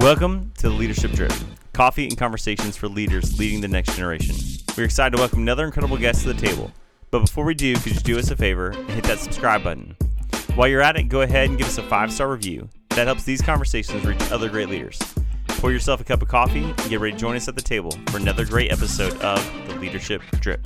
Welcome to the Leadership Drip, coffee and conversations for leaders leading the next generation. We're excited to welcome another incredible guest to the table. But before we do, could you do us a favor and hit that subscribe button? While you're at it, go ahead and give us a 5-star review. That helps these conversations reach other great leaders. Pour yourself a cup of coffee and get ready to join us at the table for another great episode of The Leadership Drip.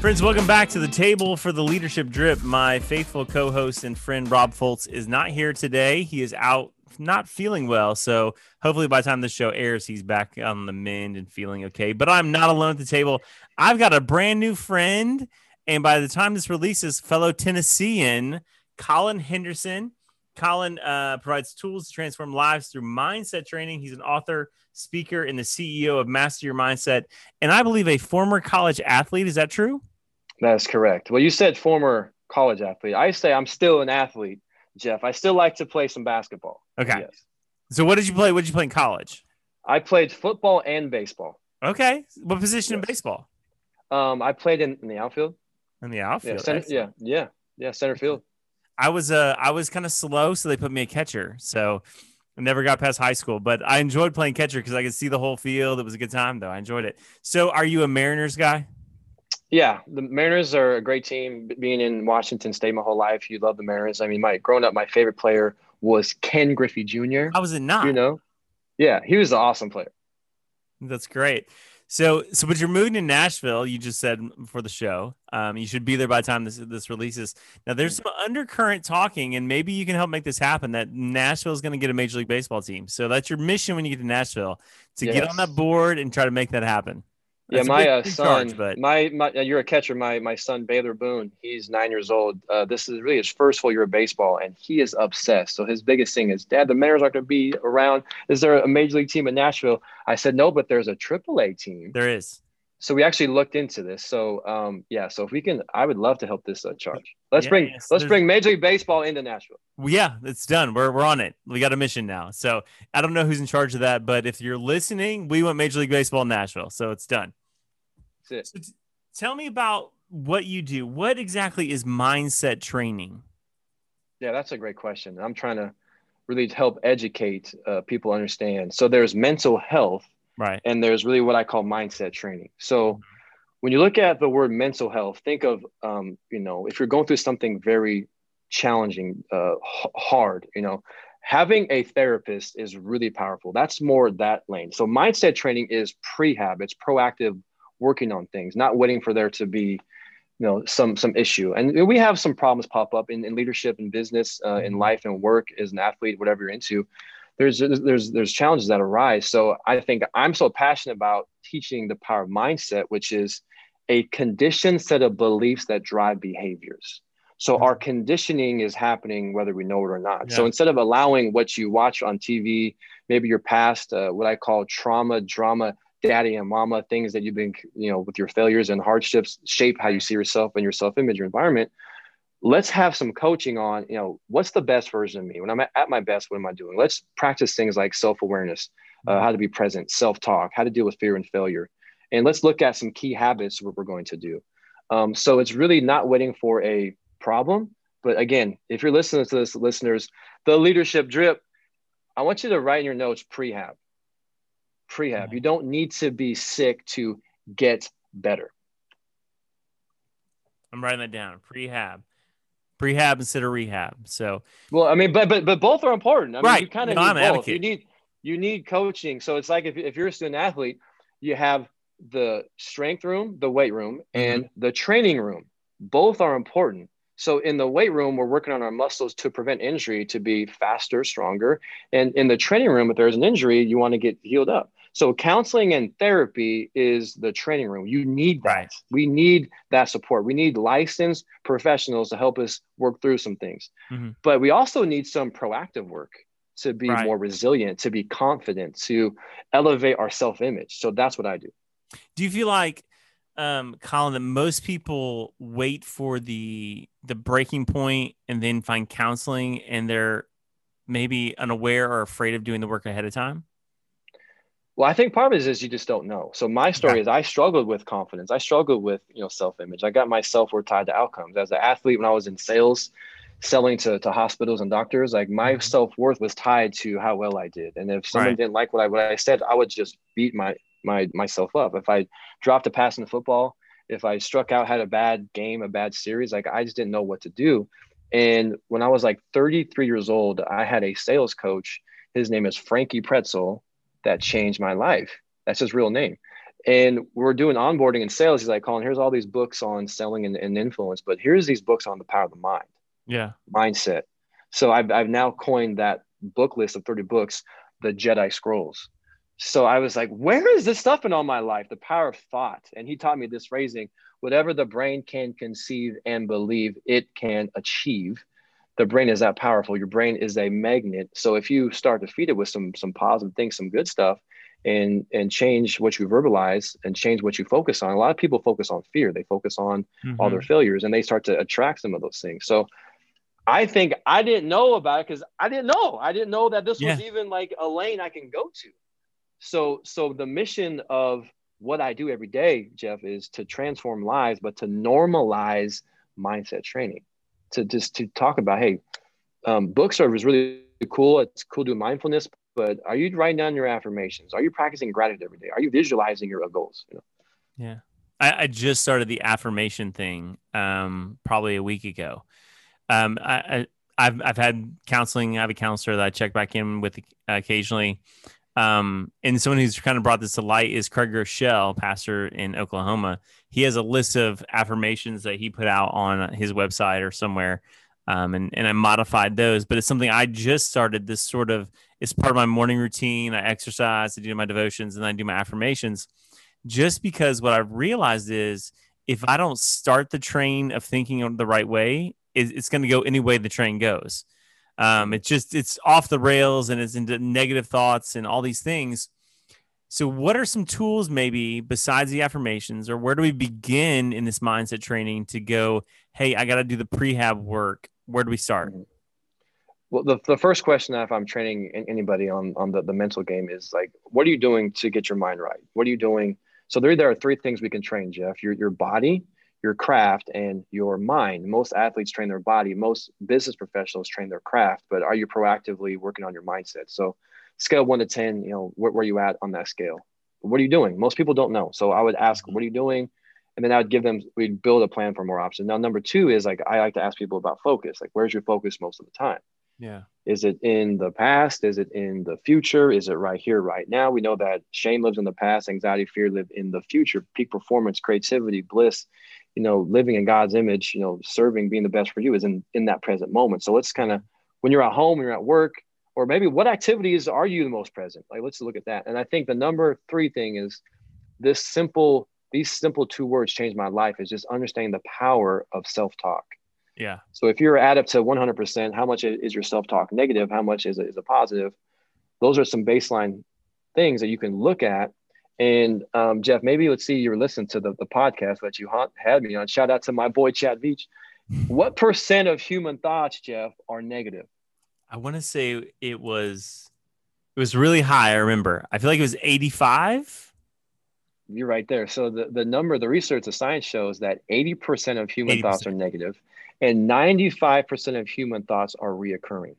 Friends, welcome back to the table for the Leadership Drip. My faithful co-host and friend Rob Foltz is not here today. He is out, not feeling well. So hopefully by the time this show airs, he's back on the mend and feeling okay. But I'm not alone at the table. I've got a brand new friend. And by the time this releases, fellow Tennessean Colin Henderson. Colin provides tools to transform lives through mindset training. He's an author, speaker, and the CEO of Master Your Mindset. And I believe a former college athlete. Is that true? That's correct. Well, you said former college athlete. I say I'm still an athlete, Jeff. I still like to play some basketball. Okay. Yes. So what did you play? What did you play in college? I played football and baseball. Okay. What position in baseball? I played in the outfield. In the outfield? Yeah. Center field. I was kind of slow, so they put me a catcher. So I never got past high school, but I enjoyed playing catcher because I could see the whole field. It was a good time, though. I enjoyed it. So are you a Mariners guy? Yeah, the Mariners are a great team. Being in Washington State my whole life, you love the Mariners. I mean, growing up, my favorite player was Ken Griffey Jr. How was it not? You know, yeah, he was an awesome player. That's great. So, but you're moving to Nashville. You just said before the show, you should be there by the time this releases. Now, there's some undercurrent talking, and maybe you can help make this happen. That Nashville is going to get a Major League Baseball team. So that's your mission when you get to Nashville to get on that board and try to make that happen. That's you're a catcher. My son, Baylor Boone, he's 9 years old. This is really his first full year of baseball, and he is obsessed. So his biggest thing is, Dad, the Mariners aren't going to be around. Is there a Major League team in Nashville? I said, no, but there's a AAA team. There is. So we actually looked into this. So, so if we can, I would love to help this charge. Let's bring Major League Baseball into Nashville. Yeah, it's done. We're on it. We got a mission now. So I don't know who's in charge of that, but if you're listening, we want Major League Baseball in Nashville. So it's done. So tell me about what you do. What exactly is mindset training? Yeah, that's a great question. I'm trying to really help educate people understand. So there's mental health, right? And there's really what I call mindset training. So when you look at the word mental health, think of, if you're going through something very challenging, hard, having a therapist is really powerful. That's more that lane. So mindset training is prehab. It's proactive working on things, not waiting for there to be, some issue. And we have some problems pop up in leadership and business, in life and work as an athlete, whatever you're into, there's challenges that arise. So I think I'm so passionate about teaching the power of mindset, which is a conditioned set of beliefs that drive behaviors. So our conditioning is happening, whether we know it or not. Yeah. So instead of allowing what you watch on TV, maybe your past, what I call trauma, drama, daddy and mama, things that you've been, with your failures and hardships shape how you see yourself and your self-image, your environment. Let's have some coaching on, what's the best version of me? When I'm at my best, what am I doing? Let's practice things like self-awareness, how to be present, self-talk, how to deal with fear and failure. And let's look at some key habits what we're going to do. So it's really not waiting for a problem. But again, if you're listening to this, listeners, the Leadership Drip, I want you to write in your notes prehab. You don't need to be sick to get better. I'm writing that down. Prehab instead of rehab. So, well, I mean, but both are important. I mean, right. You kind of need both. You need coaching. So it's like if you're a student athlete, you have the strength room, the weight room, and the training room. Both are important. So in the weight room, we're working on our muscles to prevent injury, to be faster, stronger. And in the training room, if there's an injury, you want to get healed up. So counseling and therapy is the training room. You need that. Right. We need that support. We need licensed professionals to help us work through some things. Mm-hmm. But we also need some proactive work to be more resilient, to be confident, to elevate our self-image. So that's what I do. Do you feel like, Colin, that most people wait for the breaking point and then find counseling, and they're maybe unaware or afraid of doing the work ahead of time? Well, I think part of it is you just don't know. So my story is I struggled with confidence. I struggled with self-image. I got myself tied to outcomes. As an athlete, when I was in sales, selling to hospitals and doctors, like my self-worth was tied to how well I did. And if someone didn't like what I said, I would just beat myself up. If I dropped a pass in football, if I struck out, had a bad game, a bad series, like I just didn't know what to do. And when I was like 33 years old, I had a sales coach. His name is Frankie Pretzel. That changed my life. That's his real name. And we're doing onboarding and sales. He's like, Colin, here's all these books on selling and influence, but here's these books on the power of the mind. Yeah. Mindset. So I've now coined that book list of 30 books, the Jedi Scrolls. So I was like, where is this stuff in all my life? The power of thought. And he taught me this phrasing: whatever the brain can conceive and believe, it can achieve. The brain is that powerful. Your brain is a magnet. So if you start to feed it with some positive things, some good stuff, and change what you verbalize and change what you focus on. A lot of people focus on fear. They focus on all their failures, and they start to attract some of those things. So I think I didn't know about it because I didn't know that this was even like a lane I can go to. So the mission of what I do every day, Jeff, is to transform lives, but to normalize mindset training, to talk about, hey, book serve is really cool. It's cool doing mindfulness, but are you writing down your affirmations? Are you practicing gratitude every day? Are you visualizing your goals? You know? Yeah. I just started the affirmation thing probably a week ago. I've had counseling. I have a counselor that I check back in with occasionally. And someone who's kind of brought this to light is Craig Rochelle, pastor in Oklahoma. He has a list of affirmations that he put out on his website or somewhere. And I modified those, but it's something I just started. This sort of, it's part of my morning routine. I exercise, I do my devotions, and I do my affirmations, just because what I've realized is if I don't start the train of thinking the right way, it's going to go any way the train goes. It's off the rails and it's into negative thoughts and all these things. So what are some tools maybe besides the affirmations, or where do we begin in this mindset training to go, hey, I got to do the prehab work. Where do we start? Well, the first question, if I'm training anybody on the mental game, is like, what are you doing to get your mind right? What are you doing? So there are three things we can train, Jeff: your body, your craft, and your mind. Most athletes train their body. Most business professionals train their craft, but are you proactively working on your mindset? So scale 1 to 10, you know, where are you at on that scale? What are you doing? Most people don't know. So I would ask, what are you doing? And then I would give them, we'd build a plan for more options. Now, number two is, like, I like to ask people about focus. Like, where's your focus most of the time? Yeah. Is it in the past? Is it in the future? Is it right here, right now? We know that shame lives in the past, anxiety, fear live in the future, peak performance, creativity, bliss, you know, living in God's image, you know, serving, being the best for you is in that present moment. So let's kind of, when you're at home, when you're at work, or maybe what activities are you the most present? Like, let's look at that. And I think the number three thing is these simple two words changed my life, is just understanding the power of self-talk. Yeah. So if you're at up to 100%, how much is your self-talk negative? How much is a positive? Those are some baseline things that you can look at. And Jeff, maybe let's see, you're listening to the podcast that you had me on. Shout out to my boy, Chad Veach. What percent of human thoughts, Jeff, are negative? I want to say it was really high. I remember, I feel like it was 85. You're right there. So the number, the research, the science shows that 80% of human thoughts are negative, and 95% of human thoughts are reoccurring.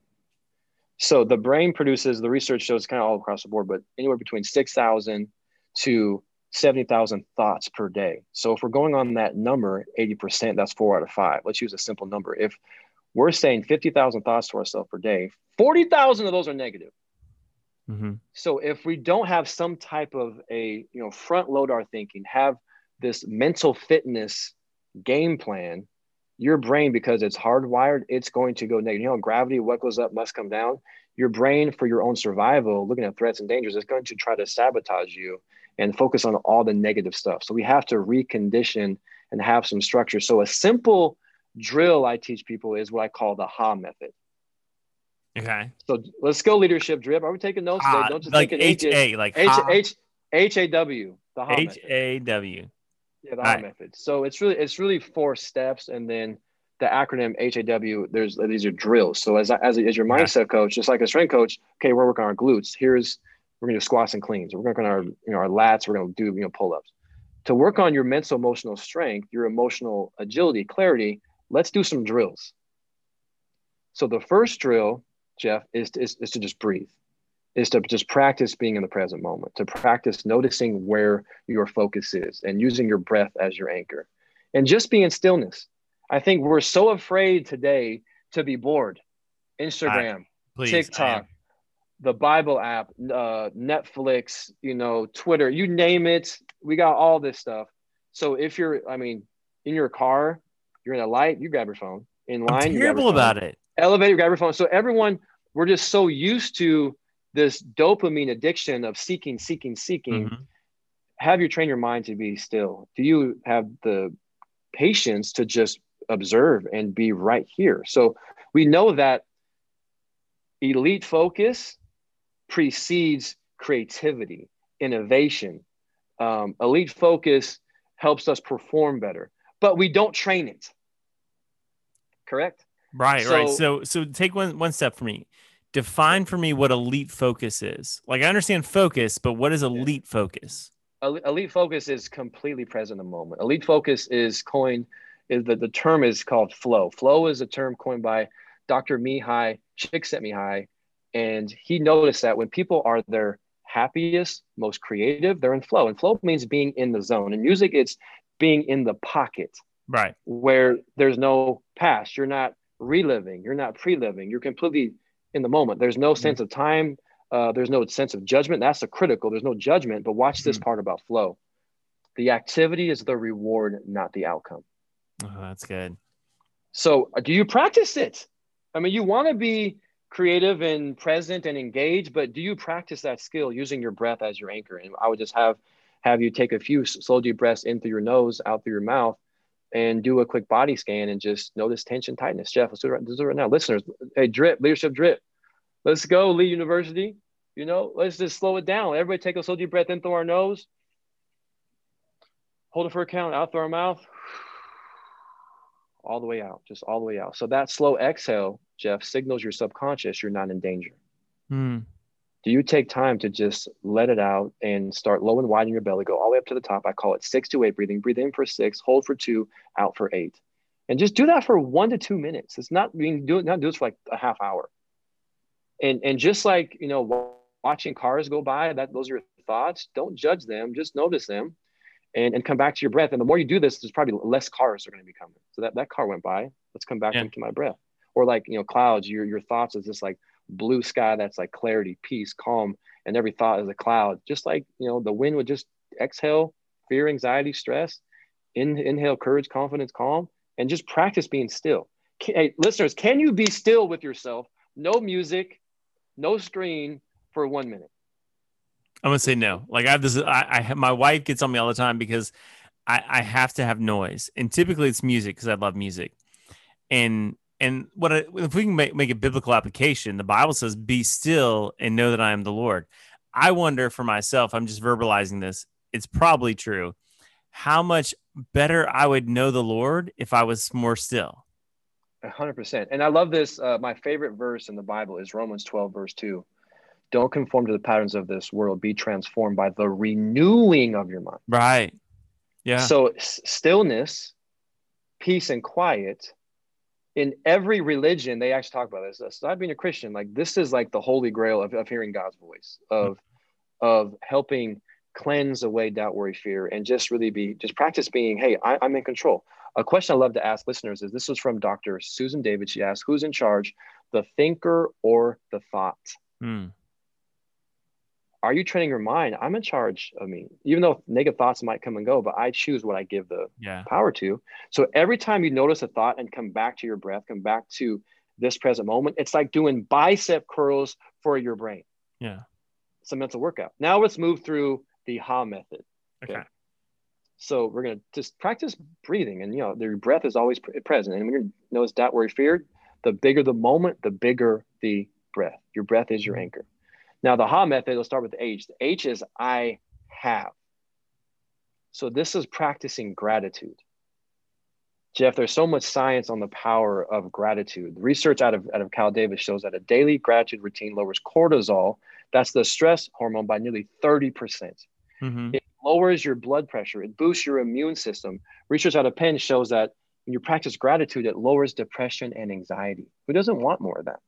So the brain produces, the research shows kind of all across the board, but anywhere between 6,000 to 70,000 thoughts per day. So if we're going on that number, 80%, that's 4 out of 5. Let's use a simple number. If we're saying 50,000 thoughts to ourselves per day, 40,000 of those are negative. Mm-hmm. So if we don't have some type of a, you know, front load our thinking, have this mental fitness game plan, your brain, because it's hardwired, it's going to go negative. You know, gravity, what goes up must come down. Your brain, for your own survival, looking at threats and dangers, is going to try to sabotage you and focus on all the negative stuff. So we have to recondition and have some structure. So a simple drill I teach people is what I call the HA method. Okay. So let's go leadership drip. Are we taking notes today? Don't just like take it. H-A, like H-A-W. The HA method. H-A-W. Yeah, the HA method. So it's really 4 steps, and then the acronym HAW. These are drills. So as your mindset coach, just like a strength coach, okay, we're working on our glutes. We're gonna do squats and cleans. We're working on our, you know, our lats. We're gonna do, you know, pull-ups. To work on your mental emotional strength, your emotional agility, clarity. Let's do some drills. So the first drill, Jeff, is to just breathe, is to just practice being in the present moment, to practice noticing where your focus is and using your breath as your anchor and just be in stillness. I think we're so afraid today to be bored. Instagram, TikTok, the Bible app, Netflix, you know, Twitter, you name it. We got all this stuff. So if you're, I mean, in your car, you're in a light, you grab your phone. In line, I'm terrible about it. Elevator, grab your phone. So everyone, we're just so used to this dopamine addiction of seeking, seeking, seeking. Mm-hmm. Have you train your mind to be still? Do you have the patience to just observe and be right here? So we know that elite focus precedes creativity, innovation. Elite focus helps us perform better, but we don't train it. Correct? Right, right. So take one step for me. Define for me what elite focus is. Like, I understand focus, but what is elite focus? Elite focus is completely present in the moment. Elite focus is the term is called flow. Flow is a term coined by Dr. Mihaly Csikszentmihalyi, and he noticed that when people are their happiest, most creative, they're in flow. And flow means being in the zone. In music, it's being in the pocket. Right. Where there's no past. You're not reliving. You're not pre-living. You're completely in the moment. There's no sense of time. There's no sense of judgment. That's a critical. There's no judgment. But watch this part about flow. The activity is the reward, not the outcome. Oh, that's good. So do you practice it? I mean, you want to be creative and present and engaged, but do you practice that skill using your breath as your anchor? And I would just have you take a few slow deep breaths in through your nose, out through your mouth, and do a quick body scan and just notice tension, tightness. Jeff, let's do it right now. Listeners, hey, drip, leadership drip. Let's go, Lee University. You know, let's just slow it down. Everybody take a slow deep breath in through our nose. Hold it for a count, out through our mouth. All the way out, just all the way out. So that slow exhale, Jeff, signals your subconscious you're not in danger. Do you take time to just let it out and start low and wide in your belly, go all the way up to the top? I call it 6 to 8 breathing. Breathe in for 6, hold for 2, out for 8. And just do that for 1 to 2 minutes. It's not being do it for like a half hour. And just like, you know, watching cars go by, those are your thoughts. Don't judge them, just notice them and come back to your breath. And the more you do this, there's probably less cars are going to be coming. So that car went by, let's come back into my breath. Or like, you know, clouds, your thoughts is just like blue sky. That's like clarity, peace, calm, and every thought is a cloud. Just like, you know, the wind would just exhale fear, anxiety, stress, inhale courage, confidence, calm, and just practice being still. Hey, listeners, can you be still with yourself? No music, no screen for 1 minute. I'm gonna say no. Like, I have this. My wife gets on me all the time because I have to have noise, and typically it's music because I love music. And if we can make a biblical application, the Bible says, be still and know that I am the Lord. I wonder for myself, I'm just verbalizing this, it's probably true, how much better I would know the Lord if I was more still. 100%. And I love this. My favorite verse in the Bible is Romans 12, verse 2. Don't conform to the patterns of this world. Be transformed by the renewing of your mind. Right. Yeah. So stillness, peace and quiet. In every religion, they actually talk about this. Aside being a Christian, like, this is like the holy grail of hearing God's voice, of helping cleanse away doubt, worry, fear, and just really just practice being, hey, I'm in control. A question I love to ask listeners is, this was from Dr. Susan David. She asked, who's in charge, the thinker or the thought? Are you training your mind? I'm in charge of me, even though negative thoughts might come and go, but I choose what I give the power to. So every time you notice a thought and come back to your breath, come back to this present moment, it's like doing bicep curls for your brain. Yeah. It's a mental workout. Now let's move through the HA method. Okay. So we're going to just practice breathing, and, you know, your breath is always present. And when you notice doubt, worry, fear, the bigger the moment, the bigger the breath. Your breath is your anchor. Now, the HA method, let's start with the H. The H is I have. So this is practicing gratitude. Jeff, there's so much science on the power of gratitude. Research out of Cal Davis shows that a daily gratitude routine lowers cortisol, that's the stress hormone, by nearly 30%. It lowers your blood pressure. It boosts your immune system. Research out of Penn shows that When you practice gratitude, it lowers depression and anxiety. Who doesn't want more of that?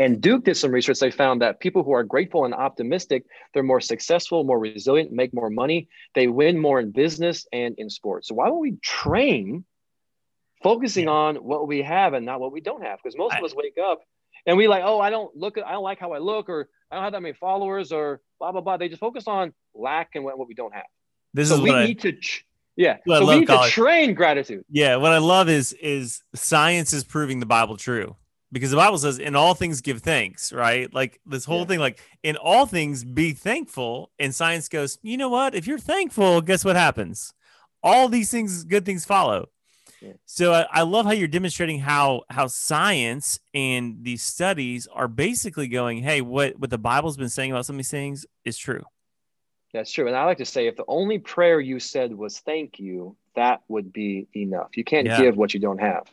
And Duke did some research. They found that people who are grateful and optimistic, they're more successful, more resilient, make more money. They win more in business and in sports. So why don't we train focusing on what we have and not what we don't have? Because most of us wake up and we like, oh, I don't like how I look, or I don't have that many followers, or blah, blah, blah. They just focus on lack and what we don't have. This is what we need to... Yeah. So we need to train gratitude. Yeah. What I love is science is proving the Bible true, because the Bible says in all things, give thanks, right? Like this whole thing, like in all things, be thankful. And science goes, you know what? If you're thankful, guess what happens? All these things, good things follow. Yeah. So I love how you're demonstrating how science and these studies are basically going, hey, what the Bible's been saying about some of these things is true. That's true. And I like to say, if the only prayer you said was thank you, that would be enough. You can't give what you don't have.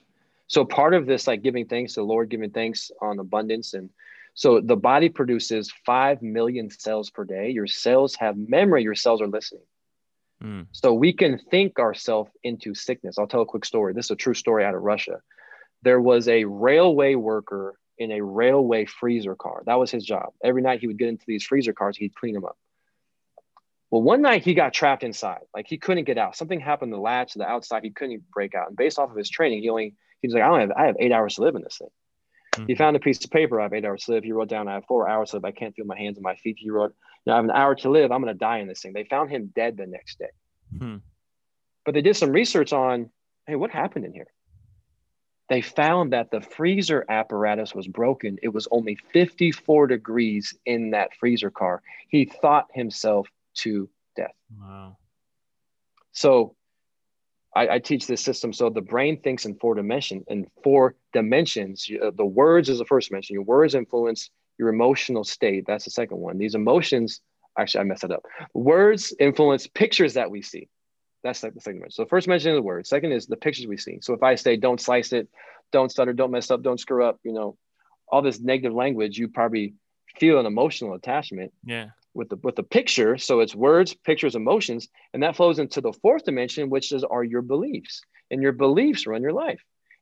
So part of this, like giving thanks to the Lord, giving thanks on abundance. And so the body produces 5 million cells per day. Your cells have memory. Your cells are listening. Mm. So we can think ourselves into sickness. I'll tell a quick story. This is a true story out of Russia. There was a railway worker in a railway freezer car. That was his job. Every night he would get into these freezer cars. He'd clean them up. Well, one night he got trapped inside. Like he couldn't get out. Something happened to the latch to the outside. He couldn't break out. And based off of his training, he was like, I have 8 hours to live in this thing. Mm-hmm. He found a piece of paper. I have 8 hours to live. He wrote down, I have 4 hours to live. I can't feel my hands and my feet. He wrote, now I have an hour to live. I'm going to die in this thing. They found him dead the next day. Mm-hmm. But they did some research on, hey, what happened in here? They found that the freezer apparatus was broken. It was only 54 degrees in that freezer car. He thought himself to death. Wow. So I teach this system. So the brain thinks in 4 dimensions. The words is the first dimension. Your words influence your emotional state. That's the second one. These emotions, actually, I messed it up. Words influence pictures that we see. That's like the second dimension. So the first dimension is the words. Second is the pictures we see. So if I say, don't slice it, don't stutter, don't mess up, don't screw up, all this negative language, you probably feel an emotional attachment. Yeah. With the picture. So it's words, pictures, emotions, and that flows into the fourth dimension, which are your beliefs, and your beliefs run your life.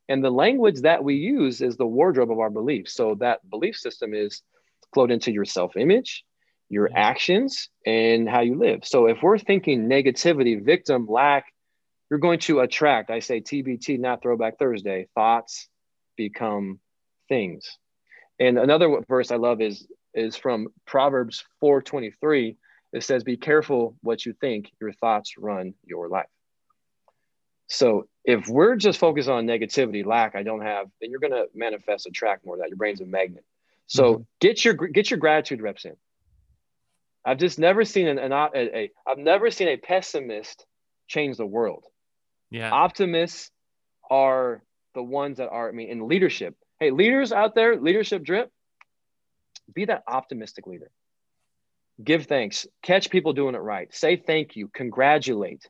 And the language that we use is the wardrobe of our beliefs. So that belief system is flowed into your self-image, your actions, and how you live. So if we're thinking negativity, victim, lack, you're going to attract, I say TBT, not Throwback Thursday, thoughts become things. And another verse I love is from Proverbs 4:23. It says, be careful what you think, your thoughts run your life. So if we're just focused on negativity, lack, I don't have, then you're going to manifest, attract more of that. Your brain's a magnet. So get your gratitude reps in. I've just never seen a pessimist change the world. Yeah. Optimists are the ones that are, in leadership. Hey, leaders out there, leadership drip, be that optimistic leader. Give thanks. Catch people doing it right. Say thank you. Congratulate.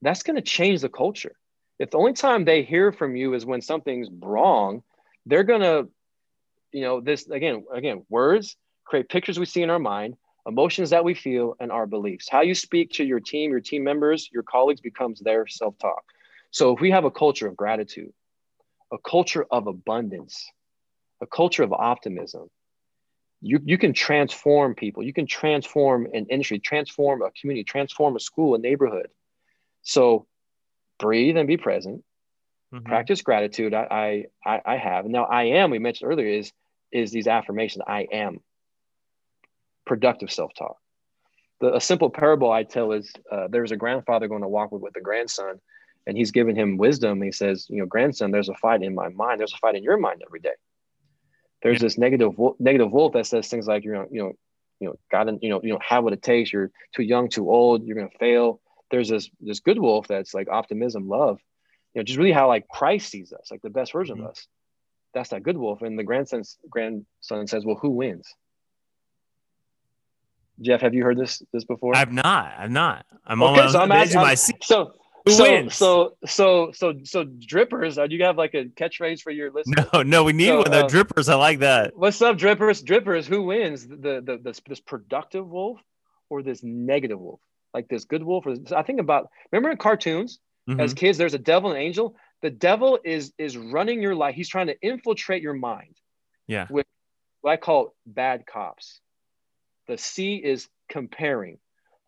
That's going to change the culture. If the only time they hear from you is when something's wrong, they're going to, words create pictures we see in our mind, emotions that we feel, and our beliefs. How you speak to your team members, your colleagues becomes their self-talk. So if we have a culture of gratitude, a culture of abundance, a culture of optimism, you can transform people. You can transform an industry, transform a community, transform a school, a neighborhood. So breathe and be present. Mm-hmm. Practice gratitude. I have. Now, I am, we mentioned earlier, is these affirmations. I am. Productive self-talk. A simple parable I tell is there's a grandfather going to walk with a grandson, and he's giving him wisdom. He says, grandson, there's a fight in my mind. There's a fight in your mind every day. There's this negative wolf that says things like, you don't have what it takes. You're too young, too old. You're going to fail. There's this good wolf that's like optimism, love, just really how like Christ sees us, like the best version of us. That's that good wolf. And the grandson says, well, who wins? Jeff, have you heard this before? I've not. I'm okay, on my seat. So drippers, do you have like a catchphrase for your listeners? No, we need one though. Drippers, I like that. What's up, drippers? Drippers, who wins? This productive wolf or this negative wolf? Like this good wolf? I think about, remember in cartoons, Mm-hmm. As kids, there's a devil and an angel. The devil is running your life. He's trying to infiltrate your mind. Yeah. With what I call bad cops. The C is comparing.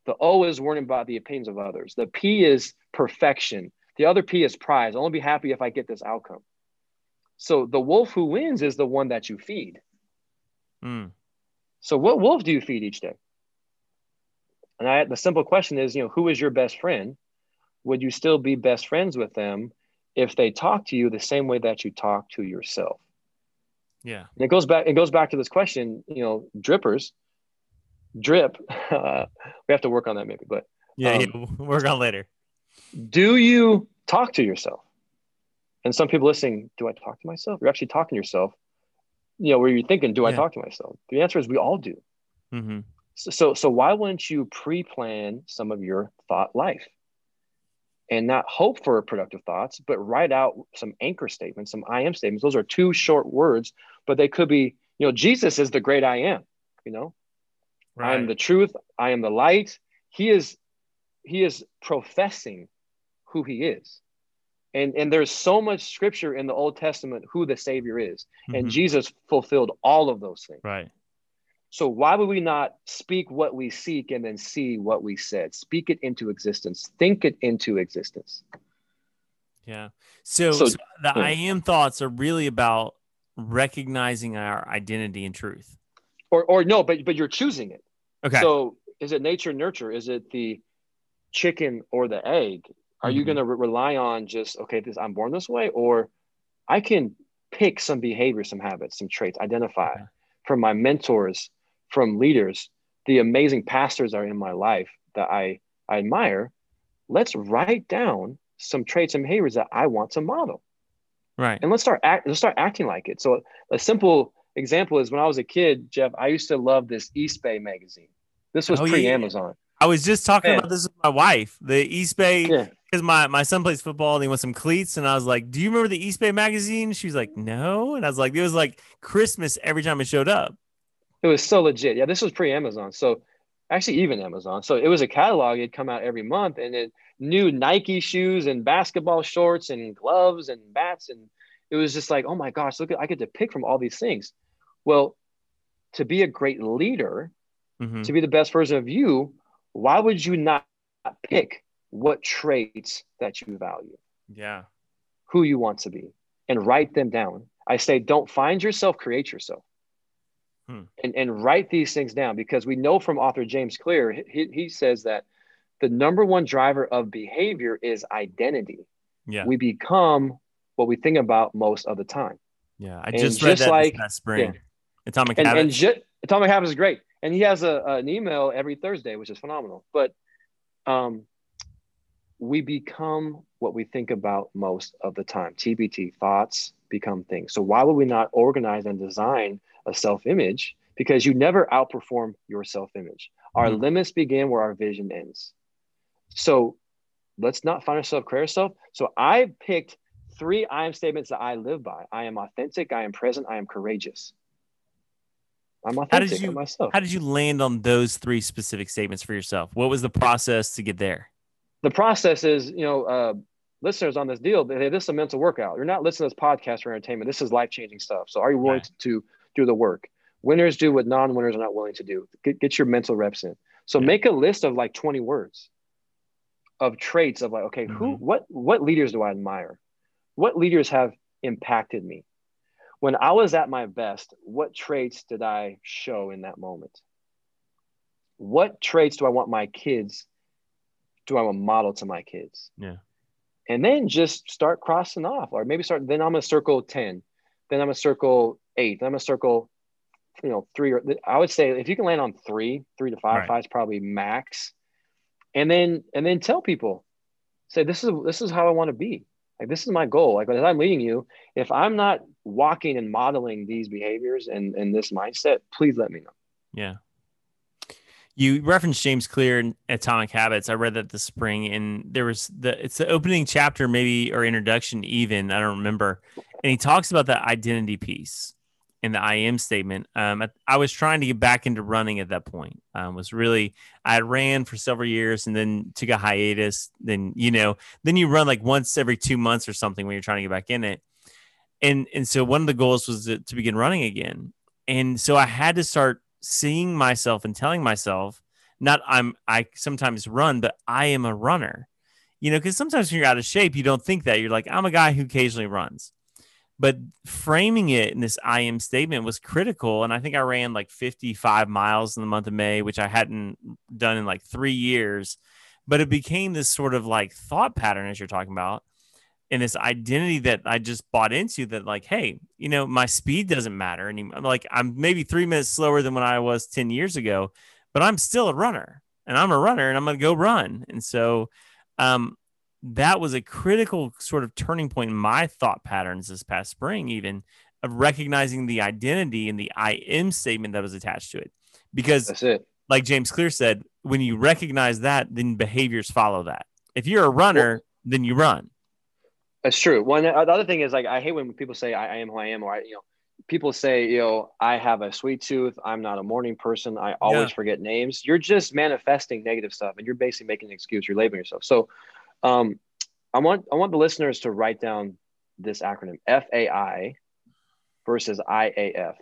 The O is worrying about the opinions of others. The P is perfection. The other P is prize. I'll only be happy if I get this outcome. So the wolf who wins is the one that you feed. Mm. So what wolf do you feed each day? And the simple question is, who is your best friend? Would you still be best friends with them if they talk to you the same way that you talk to yourself? Yeah. And it goes back to this question, drippers, drip. We have to work on that maybe, but we'll work on later. Do you talk to yourself? And some people listening, do I talk to myself? You're actually talking to yourself. Where you're thinking, do I talk to myself? The answer is we all do. Mm-hmm. So why wouldn't you pre-plan some of your thought life and not hope for productive thoughts, but write out some anchor statements, some I am statements. Those are two short words, but they could be, Jesus is the great I am, right. I am the truth. I am the light. He is professing who he is. And there's so much scripture in the Old Testament, who the Savior is. Mm-hmm. And Jesus fulfilled all of those things. Right. So why would we not speak what we seek and then see what we said? Speak it into existence. Think it into existence. Yeah. So the I am thoughts are really about recognizing our identity and truth. Or no, but you're choosing it. Okay. So is it nature, nurture? Is it the chicken or the egg? Are you going to rely on just, I'm born this way, or I can pick some behavior, some habits, some traits, identify from my mentors, from leaders, the amazing pastors are in my life that I admire. Let's write down some traits and behaviors that I want to model. Right. And let's start acting like it. So a simple example is when I was a kid, Jeff, I used to love this East Bay magazine. This was pre-Amazon. Yeah. I was just talking about this with my wife, the East Bay, because my son plays football and he wants some cleats. And I was like, do you remember the East Bay magazine? She's like, no. And I was like, it was like Christmas every time it showed up. It was so legit. Yeah, this was pre-Amazon. So actually even Amazon. So it was a catalog. It'd come out every month and it new Nike shoes and basketball shorts and gloves and bats. And it was just like, oh my gosh, look, I get to pick from all these things. Well, to be a great leader, to be the best version of you, why would you not pick what traits that you value? Yeah. Who you want to be and write them down. I say, don't find yourself, create yourself. And write these things down, because we know from author James Clear, he says that the number one driver of behavior is identity. Yeah. We become what we think about most of the time. Yeah. I just read that like, this past spring. Yeah. Atomic Habits. Atomic Habits is great. And he has an email every Thursday, which is phenomenal. But we become what we think about most of the time. TBT, thoughts become things. So why would we not organize and design a self-image? Because you never outperform your self-image. Our limits begin where our vision ends. So let's not find ourselves, create ourselves. So I picked 3 I am statements that I live by. I am authentic. I am present. I am courageous. I'm authentic to myself. How did you land on those 3 specific statements for yourself? What was the process to get there? The process is, listeners on this deal, this is a mental workout. You're not listening to this podcast for entertainment. This is life-changing stuff. So are you willing to do the work? Winners do what non-winners are not willing to do. Get your mental reps in. So make a list of like 20 words of traits of like, what leaders do I admire? What leaders have impacted me? When I was at my best, what traits did I show in that moment? What traits do I want my kids, do I want to model to my kids? Yeah. And then just start crossing off, or maybe then I'm going to circle 10, then I'm going to circle 8, then I'm going to circle, 3. I would say if you can land on 3 to 5, right. 5 is probably max. And then tell people, say, this is how I want to be. Like, this is my goal. Like, as I'm leading you, if I'm not walking and modeling these behaviors and this mindset, please let me know. Yeah. You referenced James Clear and Atomic Habits. I read that this spring, and there was it's the opening chapter, maybe, or introduction even, I don't remember. And he talks about that identity piece in the I am statement. I was trying to get back into running at that point. I ran for several years and then took a hiatus. Then you run like once every 2 months or something when you're trying to get back in it. And so one of the goals was to begin running again. And so I had to start seeing myself and telling myself, I sometimes run, but I am a runner, because sometimes when you're out of shape, you don't think that. You're like, I'm a guy who occasionally runs. But framing it in this I am statement was critical. And I think I ran like 55 miles in the month of May, which I hadn't done in like 3 years. But it became this sort of like thought pattern, as you're talking about, and this identity that I just bought into that, like, hey, my speed doesn't matter anymore. Like, I'm maybe 3 minutes slower than when I was 10 years ago, but I'm still a runner, and I'm a runner, and I'm going to go run. And so, that was a critical sort of turning point in my thought patterns this past spring, even of recognizing the identity and the I am statement that was attached to it. Because that's it. Like James Clear said, when you recognize that, then behaviors follow that. If you're a runner, then you run. That's true. One, the other thing is, like, I hate when people say I am who I am, or people say, I have a sweet tooth. I'm not a morning person. I always forget names. You're just manifesting negative stuff, and you're basically making an excuse. You're labeling yourself. So, I want the listeners to write down this acronym, FAI versus IAF.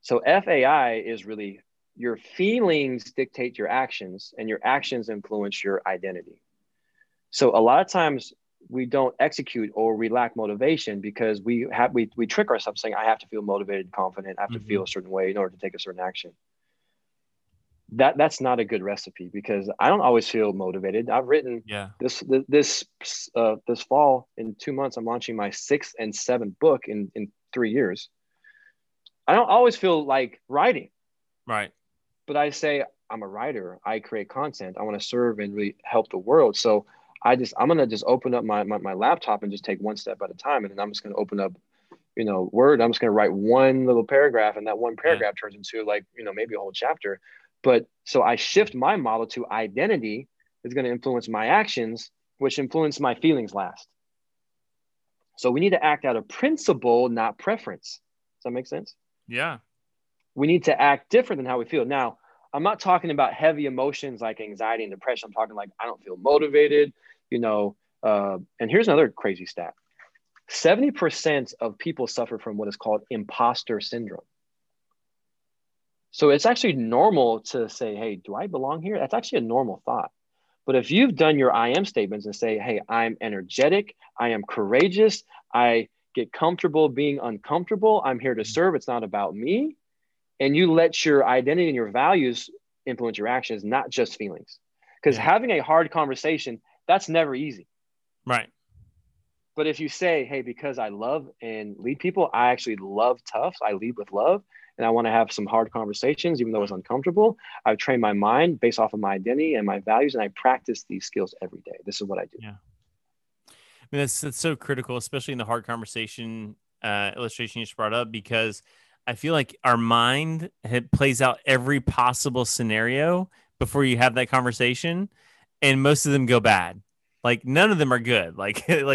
So FAI is really your feelings dictate your actions, and your actions influence your identity. So a lot of times we don't execute, or we lack motivation because we trick ourselves saying, I have to feel motivated and confident. I have to feel a certain way in order to take a certain action. That's not a good recipe, because I don't always feel motivated. I've written this fall, in 2 months, I'm launching my 6th and 7th book in 3 years. I don't always feel like writing. Right. But I say, I'm a writer. I create content. I want to serve and really help the world. So I'm going to just open up my laptop and just take one step at a time. And then I'm just going to open up, Word. I'm just going to write one little paragraph, and that one paragraph turns into maybe a whole chapter. But so I shift my model to identity is going to influence my actions, which influence my feelings last. So we need to act out of principle, not preference. Does that make sense? Yeah. We need to act different than how we feel. Now, I'm not talking about heavy emotions like anxiety and depression. I'm talking like, I don't feel motivated, and here's another crazy stat. 70% of people suffer from what is called imposter syndrome. So it's actually normal to say, hey, do I belong here? That's actually a normal thought. But if you've done your I am statements and say, hey, I'm energetic, I am courageous, I get comfortable being uncomfortable, I'm here to serve, it's not about me. And you let your identity and your values influence your actions, not just feelings. Because having a hard conversation, that's never easy. Right. But if you say, hey, because I love and lead people, I actually love tough, I lead with love, and I want to have some hard conversations, even though it's uncomfortable. I've trained my mind based off of my identity and my values, and I practice these skills every day. This is what I do. Yeah, I mean, that's so critical, especially in the hard conversation illustration you just brought up, because I feel like our mind plays out every possible scenario before you have that conversation, and most of them go bad. Like, none of them are good. Like when you're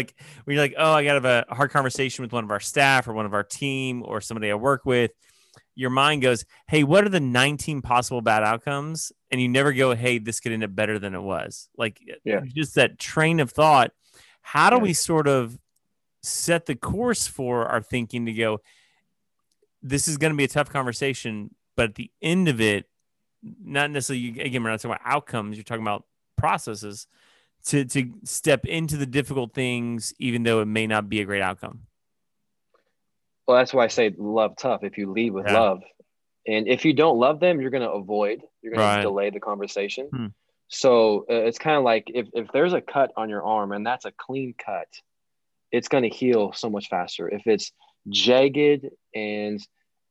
like, oh, I got to have a hard conversation with one of our staff or one of our team or somebody I work with. Your mind goes, hey, what are the 19 possible bad outcomes? And you never go, hey, this could end up better than it was. Like, just that train of thought. How do we sort of set the course for our thinking to go, this is going to be a tough conversation, but at the end of it, not necessarily, again, we're not talking about outcomes, you're talking about processes to step into the difficult things, even though it may not be a great outcome. Well, that's why I say love tough. If you lead with love, and if you don't love them, you're going to avoid, you're going to delay the conversation. So it's kind of like if there's a cut on your arm and that's a clean cut, it's going to heal so much faster. If it's jagged and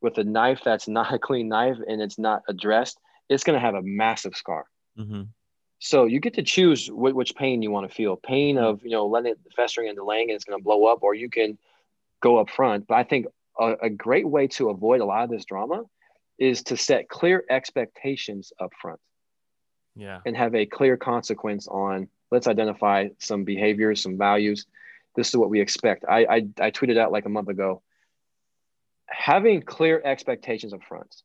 with a knife, that's not a clean knife and it's not addressed, it's going to have a massive scar. So you get to choose which pain you want to feel, pain of, letting it festering and delaying, and it's going to blow up, or you can go up front. But I think a great way to avoid a lot of this drama is to set clear expectations up front. Yeah. And have a clear consequence on, let's identify some behaviors, some values. This is what we expect. I tweeted out like a month ago, having clear expectations up front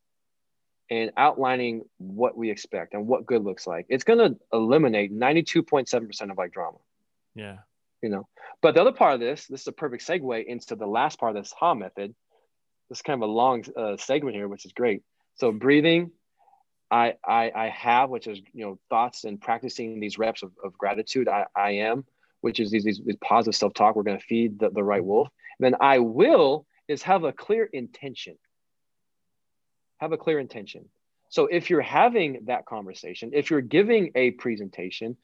and outlining what we expect and what good looks like, it's going to eliminate 92.7% of like drama. Yeah. You know, but the other part of this, this is a perfect segue into the last part of this HA method. This is kind of a long segment here, which is great. So breathing, I have, which is, you know, thoughts and practicing these reps of gratitude. I am, which is these positive self-talk. We're going to feed the right wolf. And then I will is have a clear intention. Have a clear intention. So if you're having that conversation, if you're giving a presentation,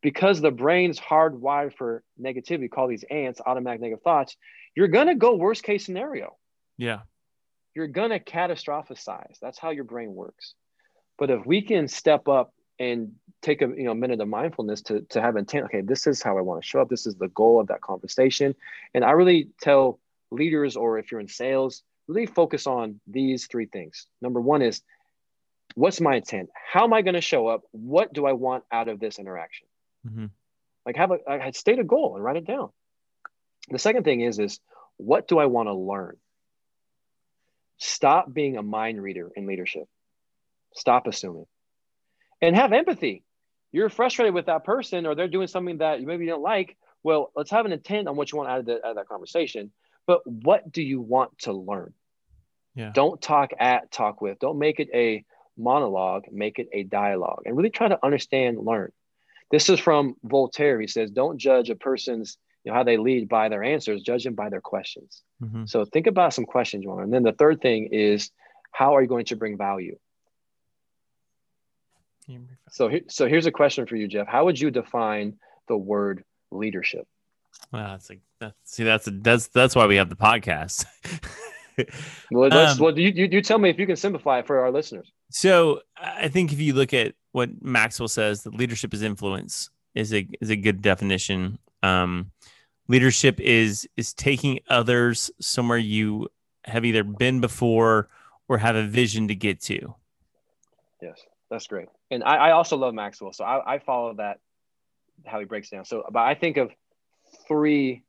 because the brain's hardwired for negativity, call these ants, automatic negative thoughts, you're going to go worst case scenario. Yeah. You're going to catastrophize. That's how your brain works. But if we can step up and take a minute of mindfulness to have intent, okay, this is how I want to show up. This is the goal of that conversation. And I really tell leaders, or if you're in sales, really focus on these three things. Number one is, what's my intent? How am I going to show up? What do I want out of this interaction? Mm-hmm. Like have a state a goal and write it down. The second thing is what do I want to learn? Stop being a mind reader in leadership. Stop assuming and have empathy. You're frustrated with that person, or they're doing something that you maybe don't like. Well, let's have an intent on what you want out of that conversation. But what do you want to learn? Yeah. Don't talk at, talk with. Don't make it a monologue, make it a dialogue, and really try to understand, learn. This is from Voltaire. He says, don't judge a person's, how they lead by their answers, judge them by their questions. Mm-hmm. So think about some questions you want. And then the third thing is, how are you going to bring value? So here's a question for you, Jeff. How would you define the word leadership? Wow, that's why we have the podcast. Well, you tell me if you can simplify it for our listeners. So I think if you look at what Maxwell says, that leadership is influence is a good definition. Leadership is taking others somewhere you have either been before or have a vision to get to. Yes, that's great. And I also love Maxwell. So I follow that, how he breaks down. So, but I think of three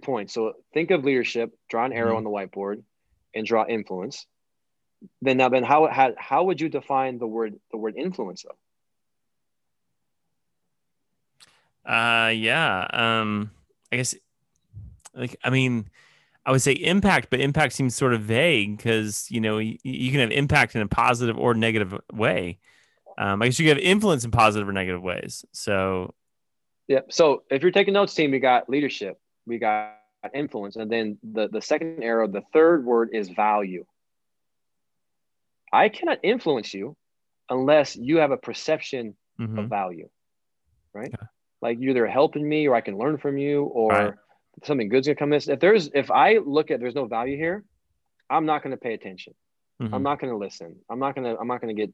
points. So think of leadership, draw an arrow on the whiteboard, and draw influence. Then how would you define the word influence though? I guess, I would say impact, but impact seems sort of vague because, you can have impact in a positive or negative way. I guess you can have influence in positive or negative ways. So, yeah. So if you're taking notes, team, we got leadership, we got influence. And then the second arrow, the third word is value. I cannot influence you unless you have a perception of value, right? Yeah. Like you're either helping me or I can learn from you or something good's going to come this. If I look at there's no value here, I'm not going to pay attention. Mm-hmm. I'm not going to listen. I'm not going to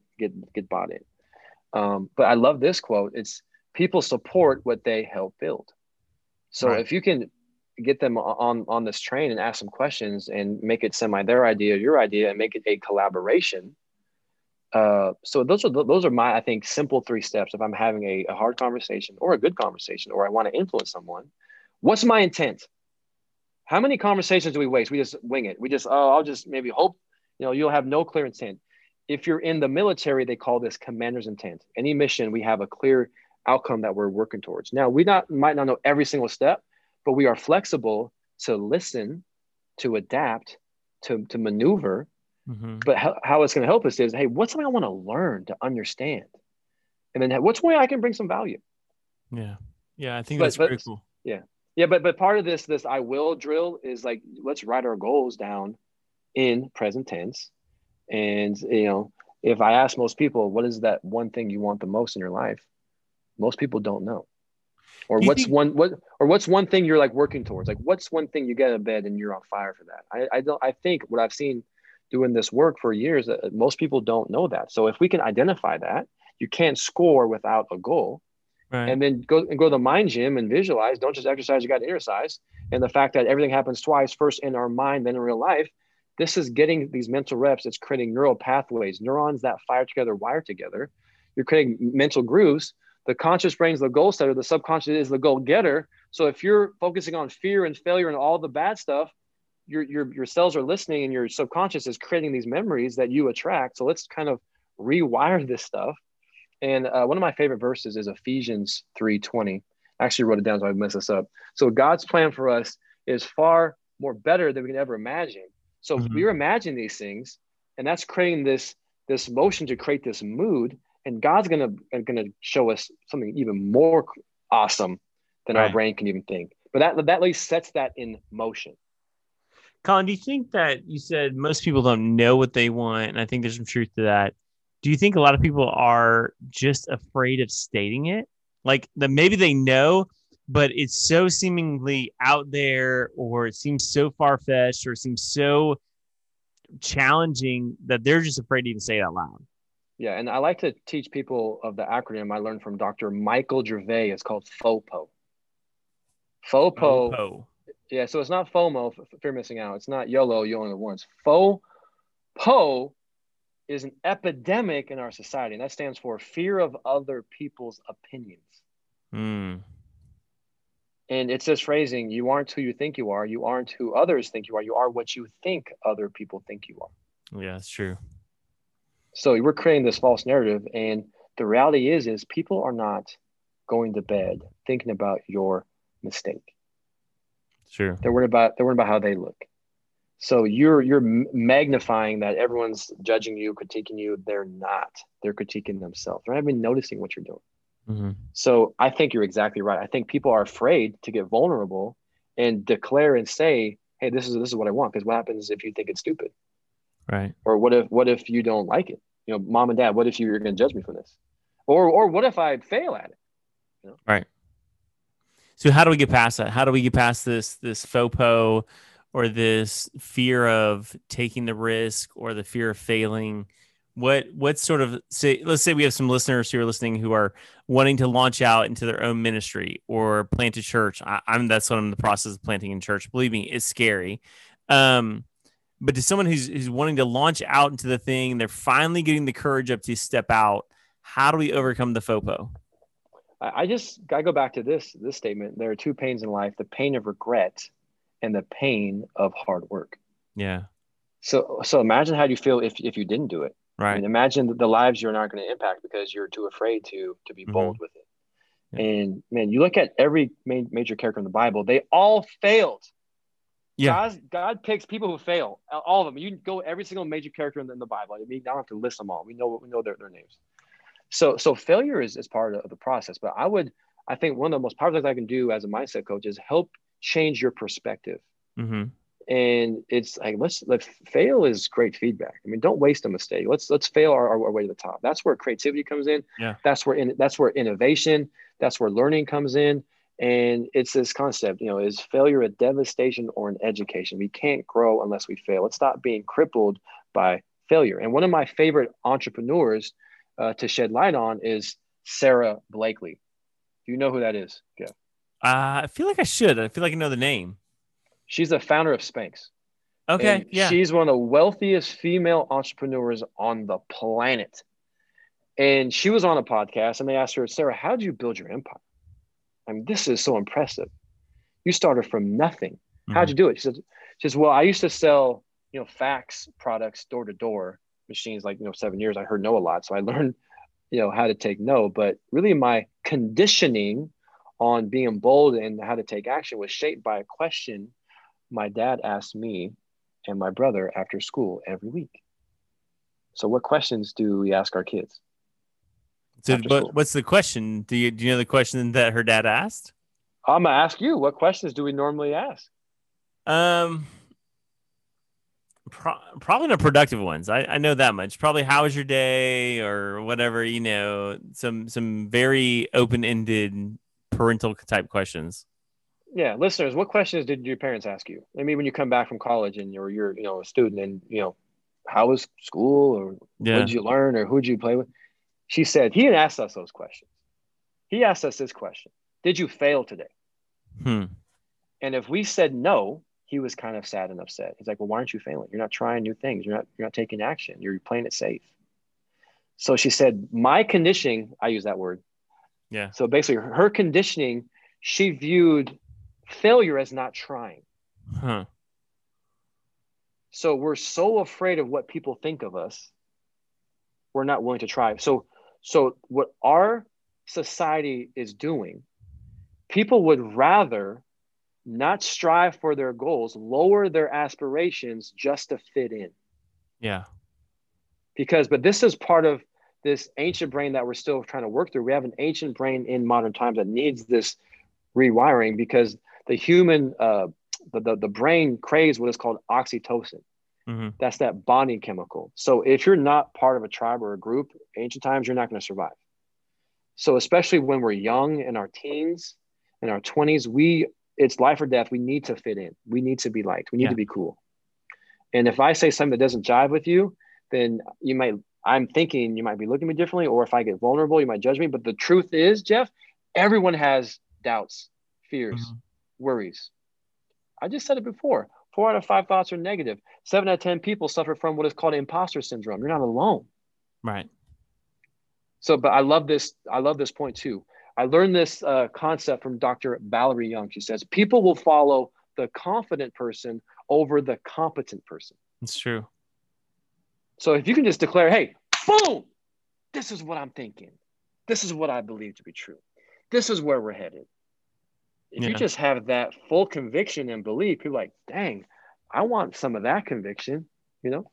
get bought in. But I love this quote. It's people support what they help build. So if you can get them on this train and ask some questions and make it semi their idea, your idea, and make it a collaboration. So those are my, I think, simple three steps. If I'm having a hard conversation or a good conversation, or I want to influence someone, what's my intent? How many conversations do we waste? We just wing it. We just, I'll just maybe hope, you'll have no clear intent. If you're in the military, they call this commander's intent. Any mission, we have a clear outcome that we're working towards. Now we might not know every single step, but we are flexible to listen, to adapt, to maneuver. Mm-hmm. But how it's going to help us is, hey, what's something I want to learn to understand? And then what's way I can bring some value? Yeah. Yeah. I think that's very cool. Yeah. Yeah. But part of this I will drill is like, let's write our goals down in present tense. And, if I ask most people, what is that one thing you want the most in your life? Most people don't know. Or what's one thing you're like working towards? Like what's one thing you get out of bed and you're on fire for that? I think what I've seen doing this work for years, most people don't know that. So if we can identify that, you can't score without a goal. Right. And then go to the mind gym and visualize. Don't just exercise, you got to exercise. And the fact that everything happens twice, first in our mind, then in real life, this is getting these mental reps. It's creating neural pathways, neurons that fire together, wire together. You're creating mental grooves. The conscious brain is the goal setter. The subconscious is the goal getter. So if you're focusing on fear and failure and all the bad stuff, your cells are listening and your subconscious is creating these memories that you attract. So let's kind of rewire this stuff. And one of my favorite verses is Ephesians 3:20. I actually wrote it down so I messed this up. So God's plan for us is far more better than we can ever imagine. So we're imagining these things, and that's creating this motion to create this mood. And God's gonna show us something even more awesome than our brain can even think. But that at least sets that in motion. Colin, do you think that you said most people don't know what they want? And I think there's some truth to that. Do you think a lot of people are just afraid of stating it? Like that maybe they know, but it's so seemingly out there, or it seems so far-fetched, or it seems so challenging that they're just afraid to even say it out loud. Yeah, and I like to teach people of the acronym I learned from Dr. Michael Gervais. It's called FOPO. FOPO. Yeah, so it's not FOMO, fear missing out. It's not YOLO, you only live once. FOPO is an epidemic in our society, and that stands for fear of other people's opinions. Mm. And it's this phrasing, you aren't who you think you are, you aren't who others think you are what you think other people think you are. Yeah, that's true. So we're creating this false narrative, and the reality is people are not going to bed thinking about your mistake. Sure. They're worried about how they look. So you're magnifying that everyone's judging you, critiquing you. They're not. They're critiquing themselves. They're not even noticing what you're doing. Mm-hmm. So I think you're exactly right. I think people are afraid to get vulnerable and declare and say, "Hey, this is what I want." Because what happens if you think it's stupid, right? Or what if you don't like it? You know, mom and dad. What if you're going to judge me for this? Or what if I fail at it? You know? Right. So how do we get past that? How do we get past this FOPO or this fear of taking the risk or the fear of failing? What sort of, say, let's say we have some listeners who are listening who are wanting to launch out into their own ministry or plant a church. That's what I'm in the process of planting in church. Believe me, it's scary. But to someone who's wanting to launch out into the thing, they're finally getting the courage up to step out. How do we overcome the FOPO? I go back to this statement. There are two pains in life, the pain of regret and the pain of hard work. Yeah. So imagine how you feel if you didn't do it. Right. I mean, imagine the lives you're not going to impact because you're too afraid to be bold with it. Yeah. And man, you look at every major character in the Bible, they all failed. Yeah. God picks people who fail, all of them. You can go every single major character in the Bible. I mean, I don't have to list them all. We know their names. So failure is part of the process, but I think one of the most powerful things I can do as a mindset coach is help change your perspective. Mm-hmm. And it's like, let's fail is great feedback. I mean, don't waste a mistake. Let's fail our way to the top. That's where creativity comes in. Yeah. That's where innovation, that's where learning comes in. And it's this concept, is failure a devastation or an education? We can't grow unless we fail. Let's stop being crippled by failure. And one of my favorite entrepreneurs to shed light on is Sarah Blakely. Do you know who that is? Yeah. I feel like I should. I feel like I know the name. She's the founder of Spanx. Okay. And yeah. She's one of the wealthiest female entrepreneurs on the planet. And she was on a podcast and they asked her, Sarah, how did you build your empire? I mean, this is so impressive. You started from nothing. Mm-hmm. How'd you do it? She says, well, I used to sell, fax products door to door. Machines, 7 years, I heard no a lot. So I learned, how to take no, but really my conditioning on being bold and how to take action was shaped by a question my dad asked me and my brother after school every week. So what questions do we ask our kids? So what's the question? Do you know the question that her dad asked? I'm gonna ask you, what questions do we normally ask? Probably not productive ones. I know that much. Probably how was your day or whatever, some very open-ended parental type questions. Yeah. Listeners, what questions did your parents ask you? I mean, when you come back from college and you're a student and, how was school or what did you learn or who'd you play with? She said, he didn't ask us those questions. He asked us this question. Did you fail today? And if we said no, he was kind of sad and upset. He's like, well, why aren't you failing? You're not trying new things. You're not taking action. You're playing it safe. So she said, my conditioning, I use that word. Yeah. So basically her conditioning, she viewed failure as not trying. Huh. So we're so afraid of what people think of us, we're not willing to try. So what our society is doing, people would rather not strive for their goals, lower their aspirations just to fit in. Yeah. But this is part of this ancient brain that we're still trying to work through. We have an ancient brain in modern times that needs this rewiring, because the human, the brain craves what is called oxytocin. Mm-hmm. That's that bonding chemical. So if you're not part of a tribe or a group, ancient times, you're not going to survive. So especially when we're young, in our teens, in our 20s, it's life or death. We need to fit in. We need to be liked. We need to be cool. And if I say something that doesn't jive with you, then I'm thinking you might be looking at me differently, or if I get vulnerable, you might judge me. But the truth is, Jeff, everyone has doubts, fears, worries. I just said it before. 4 out of 5 thoughts are negative. 7 out of 10 people suffer from what is called imposter syndrome. You're not alone. Right. So, but I love this. I love this point too. I learned this concept from Dr. Valerie Young. She says, people will follow the confident person over the competent person. It's true. So if you can just declare, hey, boom, this is what I'm thinking. This is what I believe to be true. This is where we're headed. If you just have that full conviction and belief, you're like, dang, I want some of that conviction, you know?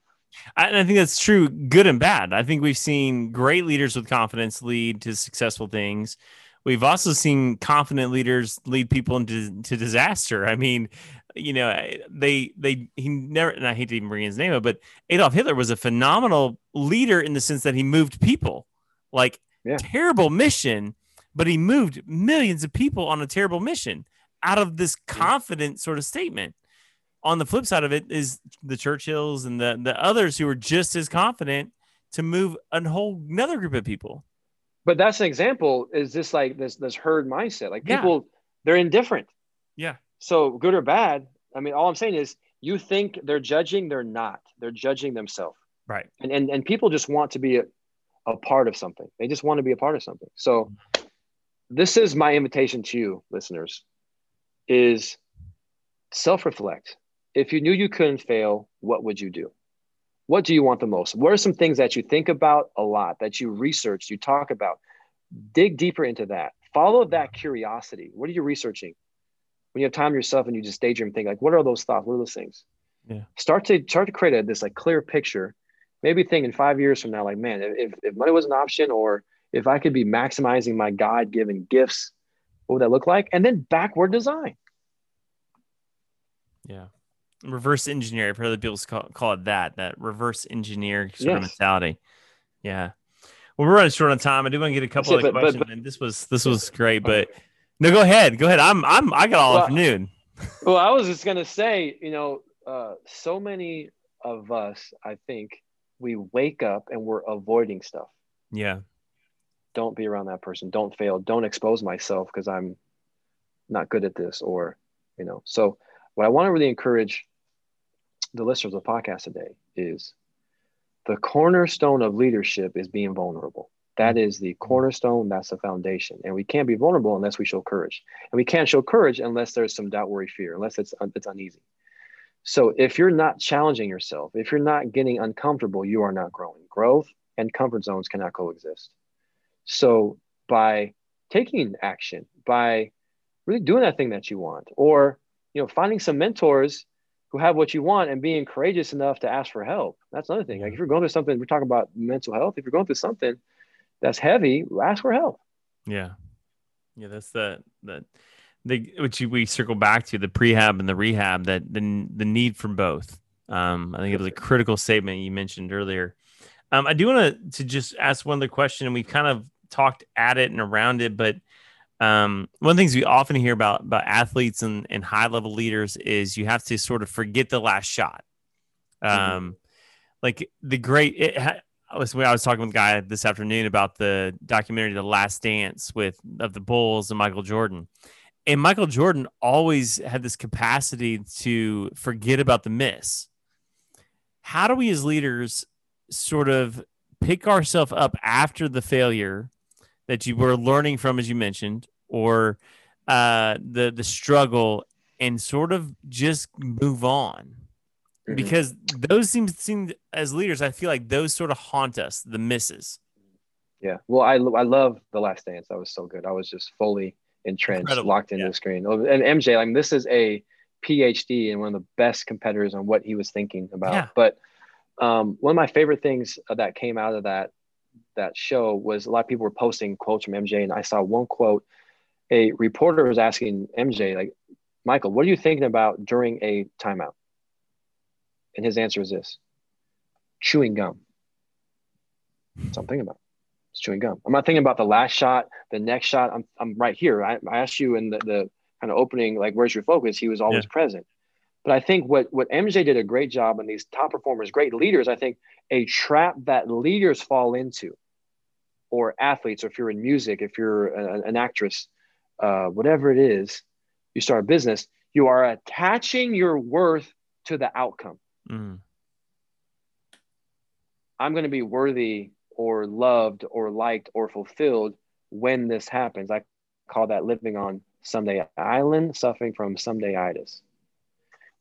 I think that's true, good and bad. I think we've seen great leaders with confidence lead to successful things. We've also seen confident leaders lead people into disaster. I mean, you know, and I hate to even bring his name up, but Adolf Hitler was a phenomenal leader in the sense that he moved people. Like, terrible mission, but he moved millions of people on a terrible mission out of this confident sort of statement. On the flip side of it is the Churchills and the others who are just as confident to move a whole another group of people. But that's an example, is this like this herd mindset. Like people, they're indifferent. Yeah. So good or bad, I mean, all I'm saying is you think they're judging, they're not. They're judging themselves. Right. And people just want to be a part of something. They just want to be a part of something. So this is my invitation to you, listeners, is self-reflect. If you knew you couldn't fail, what would you do? What do you want the most? What are some things that you think about a lot, that you research, you talk about? Dig deeper into that. Follow that curiosity. What are you researching? When you have time to yourself and you just daydream, think like, what are those thoughts? What are those things? Yeah. Start to create this like clear picture. Maybe think in 5 years from now, like, man, if money was an option, or if I could be maximizing my God-given gifts, what would that look like? And then backward design. Yeah. Reverse engineering. I've heard other people call it that reverse engineer sort of mentality. Yeah. Well, we're running short on time. I do want to get a couple of questions, and this was great. But no, go ahead. I got all afternoon. Well, I was just gonna say, you know, so many of us, I think, we wake up and we're avoiding stuff. Yeah. Don't be around that person. Don't fail. Don't expose myself because I'm not good at this, or you know. So what I want to really encourage the listeners of the podcast today is the cornerstone of leadership is being vulnerable. That is the cornerstone. That's the foundation. And we can't be vulnerable unless we show courage. And we can't show courage unless there's some doubt, worry, fear, unless it's uneasy. So if you're not challenging yourself, if you're not getting uncomfortable, you are not growing. Growth and comfort zones cannot coexist. So by taking action, by really doing that thing that you want, or you know, finding some mentors who have what you want and being courageous enough to ask for help. That's another thing. Like if you're going through something, we're talking about mental health. If you're going through something that's heavy, ask for help. Yeah. Yeah. That's we circle back to the prehab and the rehab, that the need for both. I think it was a critical statement you mentioned earlier. I do want to just ask one other question, and we've kind of talked at it and around it, but one of the things we often hear about athletes and high level leaders is you have to sort of forget the last shot. Like the great, listen, I was talking with a guy this afternoon about the documentary, The Last Dance of the Bulls and Michael Jordan. And Michael Jordan always had this capacity to forget about the miss. How do we as leaders sort of pick ourselves up after the failure that you were learning from, as you mentioned, or the struggle, and sort of just move on? Mm-hmm. Because those seem as leaders, I feel like those sort of haunt us, the misses. Yeah. Well, I love The Last Dance. That was so good. I was just fully entrenched, incredible, locked into the screen. And MJ, like, this is a PhD and one of the best competitors on what he was thinking about. Yeah. But one of my favorite things that came out of that show was a lot of people were posting quotes from MJ. And I saw one quote, a reporter was asking MJ, like, Michael, what are you thinking about during a timeout? And his answer is this: chewing gum. That's what I'm thinking about. It's chewing gum. I'm not thinking about the last shot, the next shot. I'm right here. I asked you in the kind of opening, like, where's your focus? He was always present. But I think what MJ did a great job, and these top performers, great leaders, I think a trap that leaders fall into, or athletes, or if you're in music, if you're an actress, whatever it is, you start a business, you are attaching your worth to the outcome. Mm. I'm going to be worthy or loved or liked or fulfilled when this happens. I call that living on Someday Island, suffering from somedayitis.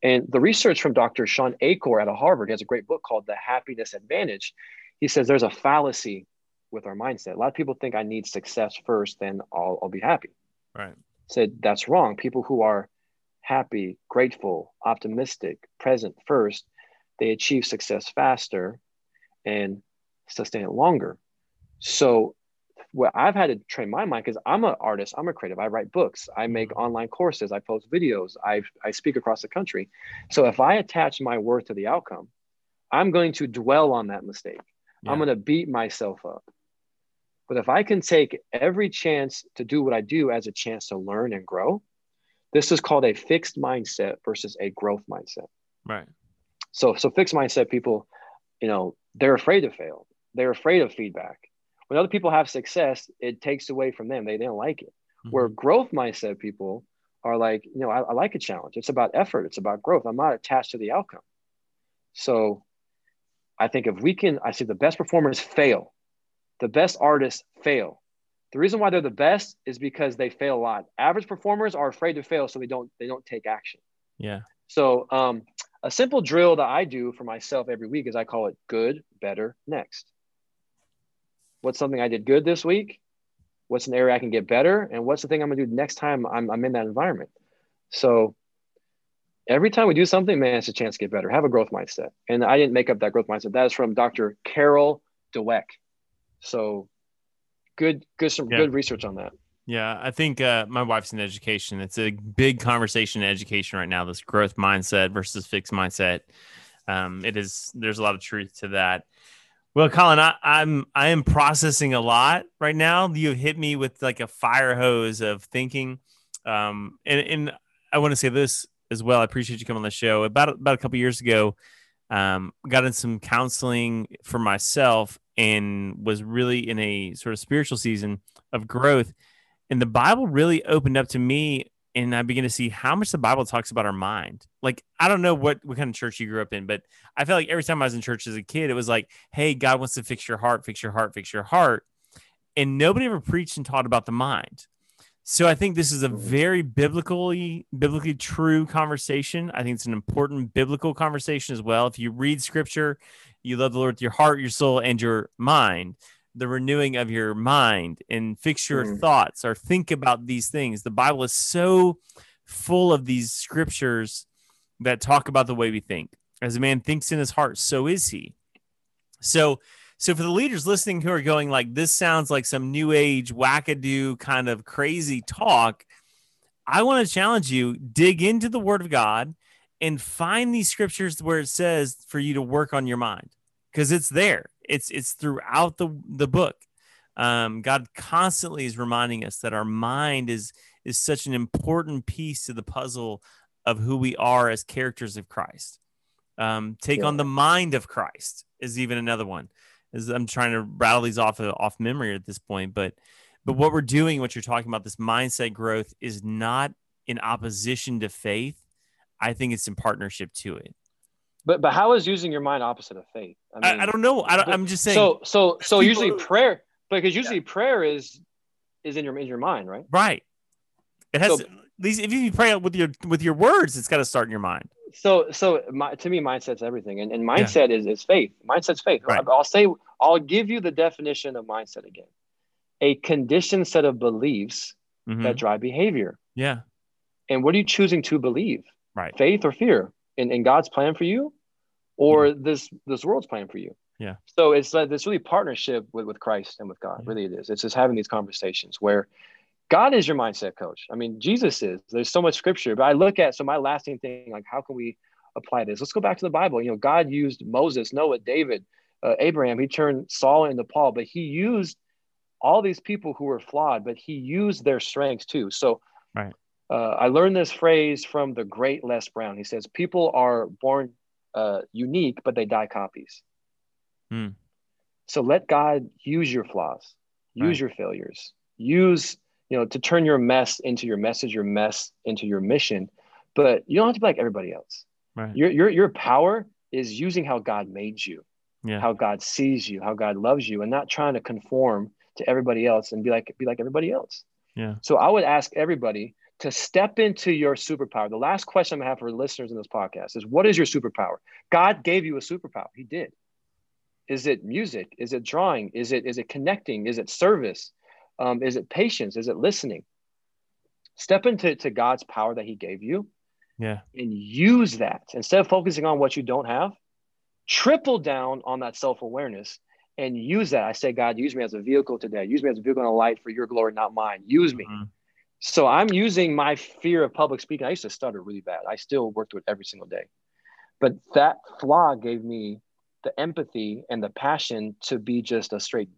And the research from Dr. Shawn Achor at Harvard has a great book called The Happiness Advantage. He says there's a fallacy with our mindset. A lot of people think I need success first, then I'll be happy. Right. Said that's wrong. People who are happy, grateful, optimistic, present first, they achieve success faster and sustain it longer. So what I've had to train my mind, because I'm an artist, I'm a creative, I write books, I make online courses, I post videos, I speak across the country. So if I attach my worth to the outcome, I'm going to dwell on that mistake. Yeah. I'm going to beat myself up. But if I can take every chance to do what I do as a chance to learn and grow, this is called a fixed mindset versus a growth mindset. Right. So fixed mindset people, you know, they're afraid to fail. They're afraid of feedback. When other people have success, it takes away from them. They didn't like it. Mm-hmm. Where growth mindset people are like, you know, I like a challenge. It's about effort. It's about growth. I'm not attached to the outcome. So I think if we can, I see the best performers fail. The best artists fail. The reason why they're the best is because they fail a lot. Average performers are afraid to fail, so they don't take action. Yeah. So a simple drill that I do for myself every week is I call it good, better, next. What's something I did good this week? What's an area I can get better? And what's the thing I'm gonna do next time I'm in that environment? So every time we do something, man, it's a chance to get better. Have a growth mindset. And I didn't make up that growth mindset. That is from Dr. Carol Dweck. So good research on that. Yeah. I think my wife's in education. It's a big conversation in education right now, this growth mindset versus fixed mindset. There's a lot of truth to that. Well, Colin, I am processing a lot right now. You hit me with like a fire hose of thinking. And I want to say this as well. I appreciate you coming on the show. About a couple of years ago, got in some counseling for myself and was really in a sort of spiritual season of growth. And the Bible really opened up to me, and I began to see how much the Bible talks about our mind. Like, I don't know what kind of church you grew up in, but I felt like every time I was in church as a kid, it was like, hey, God wants to fix your heart, fix your heart, fix your heart. And nobody ever preached and taught about the mind. So I think this is a very biblically true conversation. I think it's an important biblical conversation as well. If you read scripture, you love the Lord with your heart, your soul, and your mind, the renewing of your mind, and fix your thoughts or think about these things. The Bible is so full of these scriptures that talk about the way we think. As a man thinks in his heart, so is he. So for the leaders listening who are going like, this sounds like some new age wackadoo kind of crazy talk, I want to challenge you, dig into the Word of God and find these scriptures where it says for you to work on your mind, because it's there. It's throughout the book. God constantly is reminding us that our mind is such an important piece to the puzzle of who we are as characters of Christ. Take on the mind of Christ is even another one. I'm trying to rattle these off memory at this point, but what we're doing, what you're talking about, this mindset growth is not in opposition to faith. I think it's in partnership to it. But how is using your mind opposite of faith? I mean, I don't know. I'm just saying. So usually prayer, because usually prayer is in your mind, right? Right. It has, at least if you pray with your words, it's got to start in your mind. So to me, mindset's everything, and mindset is faith. Mindset's faith. Right. I'll give you the definition of mindset again: a conditioned set of beliefs that drive behavior. Yeah. And what are you choosing to believe? Right. Faith or fear in God's plan for you, or this world's plan for you. Yeah. So it's like this really partnership with Christ and with God. Yeah. Really, it is. It's just having these conversations where God is your mindset coach. I mean, Jesus is. There's so much scripture, but I look at, so my lasting thing, like, how can we apply this? Let's go back to the Bible. You know, God used Moses, Noah, David, Abraham. He turned Saul into Paul, but he used all these people who were flawed, but he used their strengths too. So I learned this phrase from the great Les Brown. He says, people are born unique, but they die copies. Mm. So let God use your flaws, use your failures, to turn your mess into your message, your mess into your mission, but you don't have to be like everybody else. Right. Your power is using how God made you, how God sees you, how God loves you, and not trying to conform to everybody else and be like everybody else. Yeah. So I would ask everybody to step into your superpower. The last question I have for listeners in this podcast is, what is your superpower? God gave you a superpower. He did. Is it music? Is it drawing? Is it connecting? Is it service? Is it patience? Is it listening? Step into God's power that he gave you and use that. Instead of focusing on what you don't have, triple down on that self-awareness and use that. I say, God, use me as a vehicle today. Use me as a vehicle and a light for your glory, not mine. Use me. So I'm using my fear of public speaking. I used to stutter really bad. I still worked with it every single day. But that flaw gave me the empathy and the passion to be just a straight,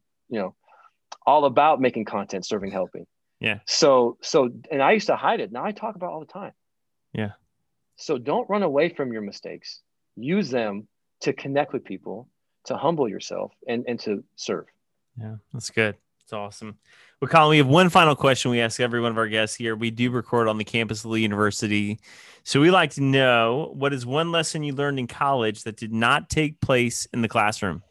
all about making content, serving, helping. Yeah. So, and I used to hide it. Now I talk about it all the time. Yeah. So don't run away from your mistakes. Use them to connect with people, to humble yourself, and to serve. Yeah. That's good. That's awesome. Well, Colin, we have one final question we ask every one of our guests here. We do record on the campus of Lee University. So we like to know, what is one lesson you learned in college that did not take place in the classroom?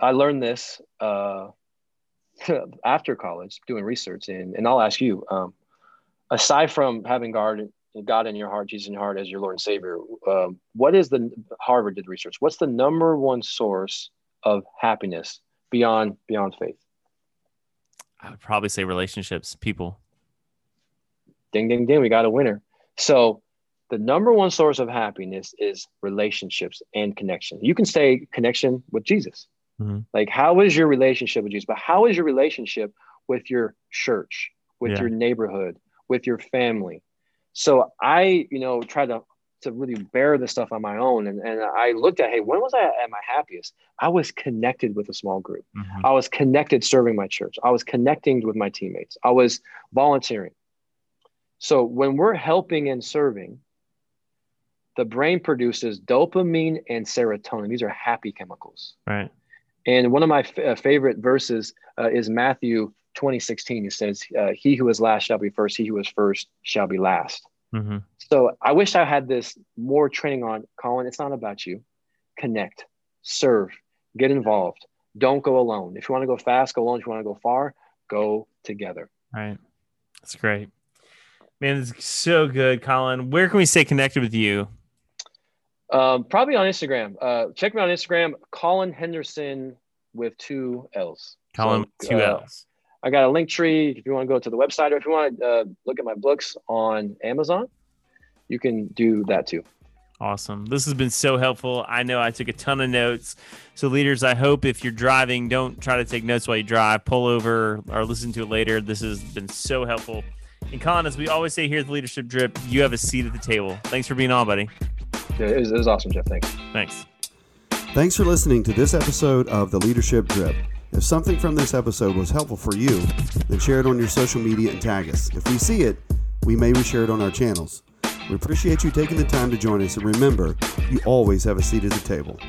I learned this, after college, doing research, and I'll ask you, aside from having God in your heart, Jesus in your heart as your Lord and Savior, what is Harvard did research? What's the number one source of happiness beyond faith? I would probably say relationships, people. Ding, ding, ding. We got a winner. So the number one source of happiness is relationships and connection. You can say connection with Jesus. Mm-hmm. Like, how is your relationship with Jesus? But how is your relationship with your church, with your neighborhood, with your family? So I, try to really bear this stuff on my own. And I looked at, hey, when was I at my happiest? I was connected with a small group. Mm-hmm. I was connected serving my church. I was connecting with my teammates. I was volunteering. So when we're helping and serving, the brain produces dopamine and serotonin. These are happy chemicals. Right. And one of my favorite verses is Matthew 20:16. He says, he who is last shall be first. He who is first shall be last. Mm-hmm. So I wish I had this more training on, Colin, it's not about you. Connect, serve, get involved. Don't go alone. If you want to go fast, go alone. If you want to go far, go together. Right. That's great. Man, it's so good, Colin. Where can we stay connected with you? Probably on Instagram. Check me on Instagram, Colin Henderson with 2 L's. Colin with 2 L's. I got a link tree if you want to go to the website, or if you want to look at my books on Amazon, you can do that too. Awesome. This has been so helpful. I know I took a ton of notes. So leaders, I hope if you're driving, don't try to take notes while you drive. Pull over or listen to it later. This has been so helpful. And Colin, as we always say here at the Leadership Drip, you have a seat at the table. Thanks for being on, buddy. It was awesome, Jeff. Thanks. Thanks for listening to this episode of The Leadership Drip. If something from this episode was helpful for you, then share it on your social media and tag us. If we see it, we may reshare it on our channels. We appreciate you taking the time to join us, and remember, you always have a seat at the table.